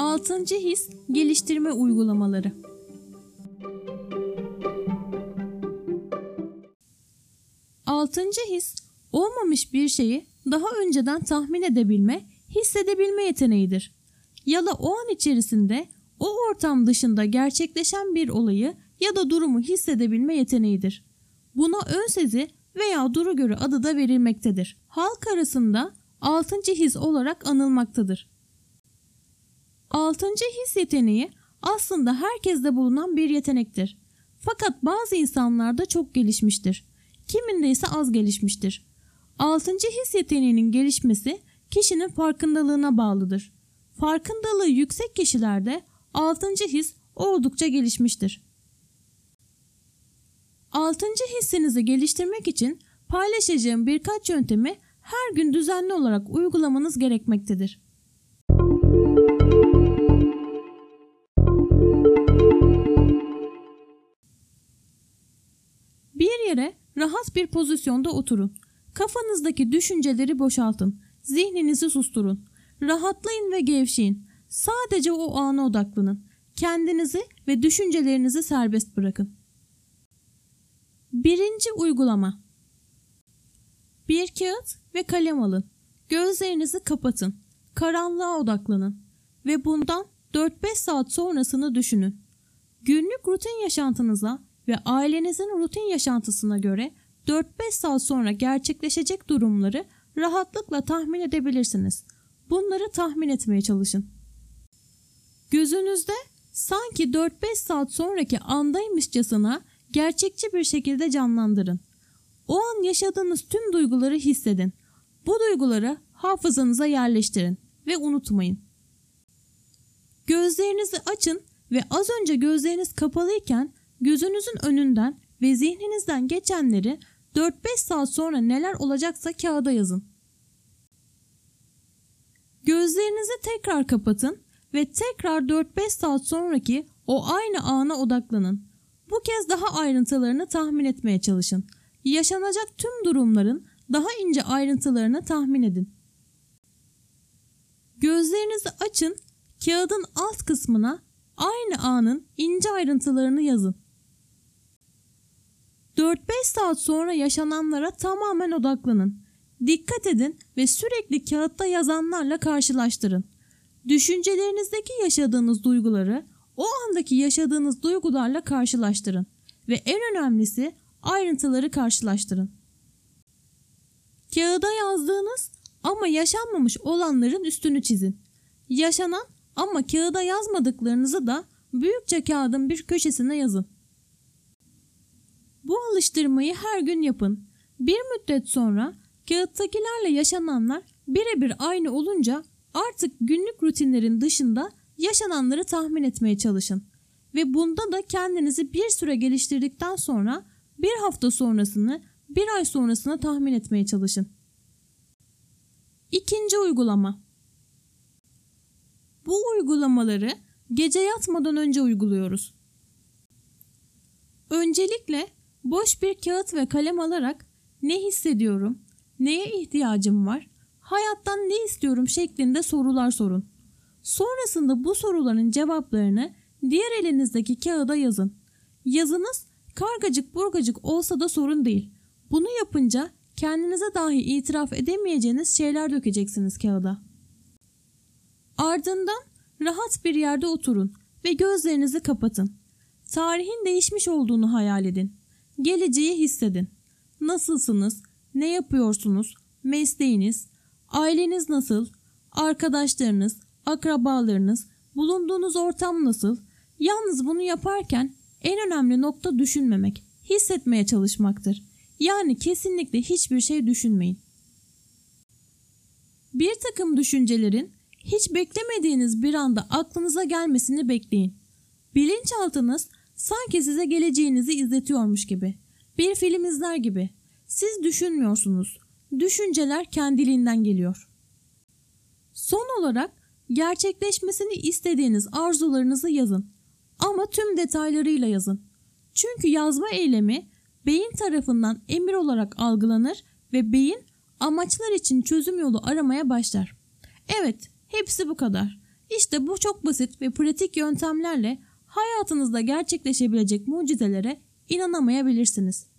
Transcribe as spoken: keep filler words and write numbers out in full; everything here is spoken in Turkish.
Altıncı his, geliştirme uygulamaları. Altıncı his, olmamış bir şeyi daha önceden tahmin edebilme, hissedebilme yeteneğidir. Ya da o an içerisinde, o ortam dışında gerçekleşen bir olayı ya da durumu hissedebilme yeteneğidir. Buna önsezi veya durugörü adı da verilmektedir. Halk arasında altıncı his olarak anılmaktadır. Altıncı his yeteneği aslında herkeste bulunan bir yetenektir. Fakat bazı insanlarda çok gelişmiştir. Kiminde ise az gelişmiştir. Altıncı his yeteneğinin gelişmesi kişinin farkındalığına bağlıdır. Farkındalığı yüksek kişilerde altıncı his oldukça gelişmiştir. Altıncı hissinizi geliştirmek için paylaşacağım birkaç yöntemi her gün düzenli olarak uygulamanız gerekmektedir. Bir yere rahat bir pozisyonda oturun. Kafanızdaki düşünceleri boşaltın. Zihninizi susturun. Rahatlayın ve gevşeyin. Sadece o ana odaklanın. Kendinizi ve düşüncelerinizi serbest bırakın. Birinci uygulama. Bir kağıt ve kalem alın. Gözlerinizi kapatın. Karanlığa odaklanın. Ve bundan dört beş saat sonrasını düşünün. Günlük rutin yaşantınıza ve ailenizin rutin yaşantısına göre dört beş saat sonra gerçekleşecek durumları rahatlıkla tahmin edebilirsiniz. Bunları tahmin etmeye çalışın. Gözünüzde sanki dört beş saat sonraki andaymışçasına gerçekçi bir şekilde canlandırın. O an yaşadığınız tüm duyguları hissedin. Bu duyguları hafızanıza yerleştirin ve unutmayın. Gözlerinizi açın ve az önce gözleriniz kapalıyken gözünüzün önünden ve zihninizden geçenleri dört beş saat sonra neler olacaksa kağıda yazın. Gözlerinizi tekrar kapatın ve tekrar dört beş saat sonraki o aynı ana odaklanın. Bu kez daha ayrıntılarını tahmin etmeye çalışın. Yaşanacak tüm durumların daha ince ayrıntılarını tahmin edin. Gözlerinizi açın, kağıdın alt kısmına aynı anın ince ayrıntılarını yazın. dört beş saat sonra yaşananlara tamamen odaklanın. Dikkat edin ve sürekli kağıtta yazanlarla karşılaştırın. Düşüncelerinizdeki yaşadığınız duyguları o andaki yaşadığınız duygularla karşılaştırın ve en önemlisi ayrıntıları karşılaştırın. Kağıda yazdığınız ama yaşanmamış olanların üstünü çizin. Yaşanan ama kağıda yazmadıklarınızı da büyükçe kağıdın bir köşesine yazın. Bu alıştırmayı her gün yapın. Bir müddet sonra kağıttakilerle yaşananlar birebir aynı olunca artık günlük rutinlerin dışında yaşananları tahmin etmeye çalışın. Ve bunda da kendinizi bir süre geliştirdikten sonra bir hafta sonrasını, bir ay sonrasını tahmin etmeye çalışın. İkinci uygulama. Bu uygulamaları gece yatmadan önce uyguluyoruz. Öncelikle boş bir kağıt ve kalem alarak ne hissediyorum, neye ihtiyacım var, hayattan ne istiyorum şeklinde sorular sorun. Sonrasında bu soruların cevaplarını diğer elinizdeki kağıda yazın. Yazınız kargacık burgacık olsa da sorun değil. Bunu yapınca kendinize dahi itiraf edemeyeceğiniz şeyler dökeceksiniz kağıda. Ardından rahat bir yerde oturun ve gözlerinizi kapatın. Tarihin değişmiş olduğunu hayal edin. Geleceği hissedin. Nasılsınız? Ne yapıyorsunuz? Mesleğiniz? Aileniz nasıl? Arkadaşlarınız? Akrabalarınız? Bulunduğunuz ortam nasıl? Yalnız bunu yaparken en önemli nokta düşünmemek, hissetmeye çalışmaktır. Yani kesinlikle hiçbir şey düşünmeyin. Bir takım düşüncelerin hiç beklemediğiniz bir anda aklınıza gelmesini bekleyin. Bilinçaltınız sanki size geleceğinizi izletiyormuş gibi. Bir film izler gibi. Siz düşünmüyorsunuz. Düşünceler kendiliğinden geliyor. Son olarak gerçekleşmesini istediğiniz arzularınızı yazın. Ama tüm detaylarıyla yazın. Çünkü yazma eylemi beyin tarafından emir olarak algılanır ve beyin amaçlar için çözüm yolu aramaya başlar. Evet, hepsi bu kadar. İşte bu çok basit ve pratik yöntemlerle hayatınızda gerçekleşebilecek mucizelere inanamayabilirsiniz.